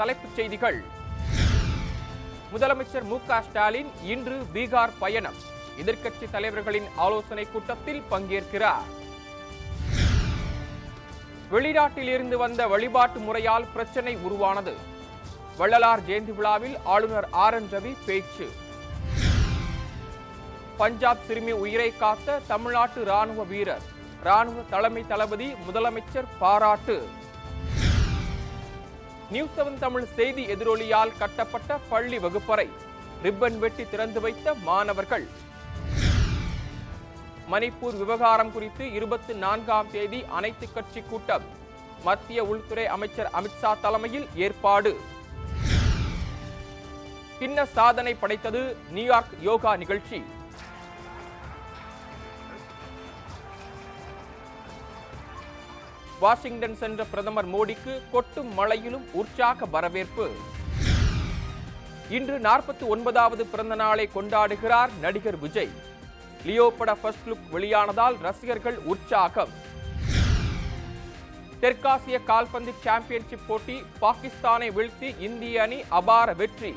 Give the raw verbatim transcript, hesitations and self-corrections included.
தலைப்புச் செய்திகள். முதலமைச்சர் மு க ஸ்டாலின் இன்று பீகார் பயணம். எதிர்க்கட்சி தலைவர்களின் ஆலோசனை கூட்டத்தில் பங்கேற்கிறார். வெளிநாட்டில் இருந்து வந்த வழிபாட்டு முறையால் பிரச்சனை உருவானது. வள்ளலார் ஜெயந்தி விழாவில் ஆளுநர் ஆர் என் ரவி பேச்சு. பஞ்சாப் சிறுமி உயிரை காத்த தமிழ்நாட்டு ராணுவ வீரர். ராணுவ தலைமை தளபதி முதலமைச்சர் பாராட்டு. நியூஸ் செவன் தமிழ் செய்தி எதிரொலியால் கட்டப்பட்ட பள்ளி வகுப்பறை ரிப்பன் வெட்டி திறந்து வைத்த மாணவர்கள். மணிப்பூர் விவகாரம் குறித்து இருபத்தி நான்காம் தேதி அனைத்து கட்சி கூட்டம். மத்திய உள்துறை அமைச்சர் அமித்ஷா தலைமையில் ஏற்பாடு. கின்னஸ் சாதனை படைத்தது நியூயார்க் யோகா நிகழ்ச்சி. வாஷிங்டன் சென்ற பிரதமர் மோடிக்கு கொட்டும் மழையிலும் உற்சாக வரவேற்பு. இன்று நாற்பத்தி ஒன்பதாவது பிறந்த நாளை கொண்டாடுகிறார் நடிகர் விஜய். லியோபட ஃபர்ஸ்ட் லுக் வெளியானதால் ரசிகர்கள் உற்சாகம். தெற்காசிய கால்பந்து சாம்பியன்ஷிப் போட்டி. பாகிஸ்தானை வீழ்த்தி இந்திய அணி அபார வெற்றி.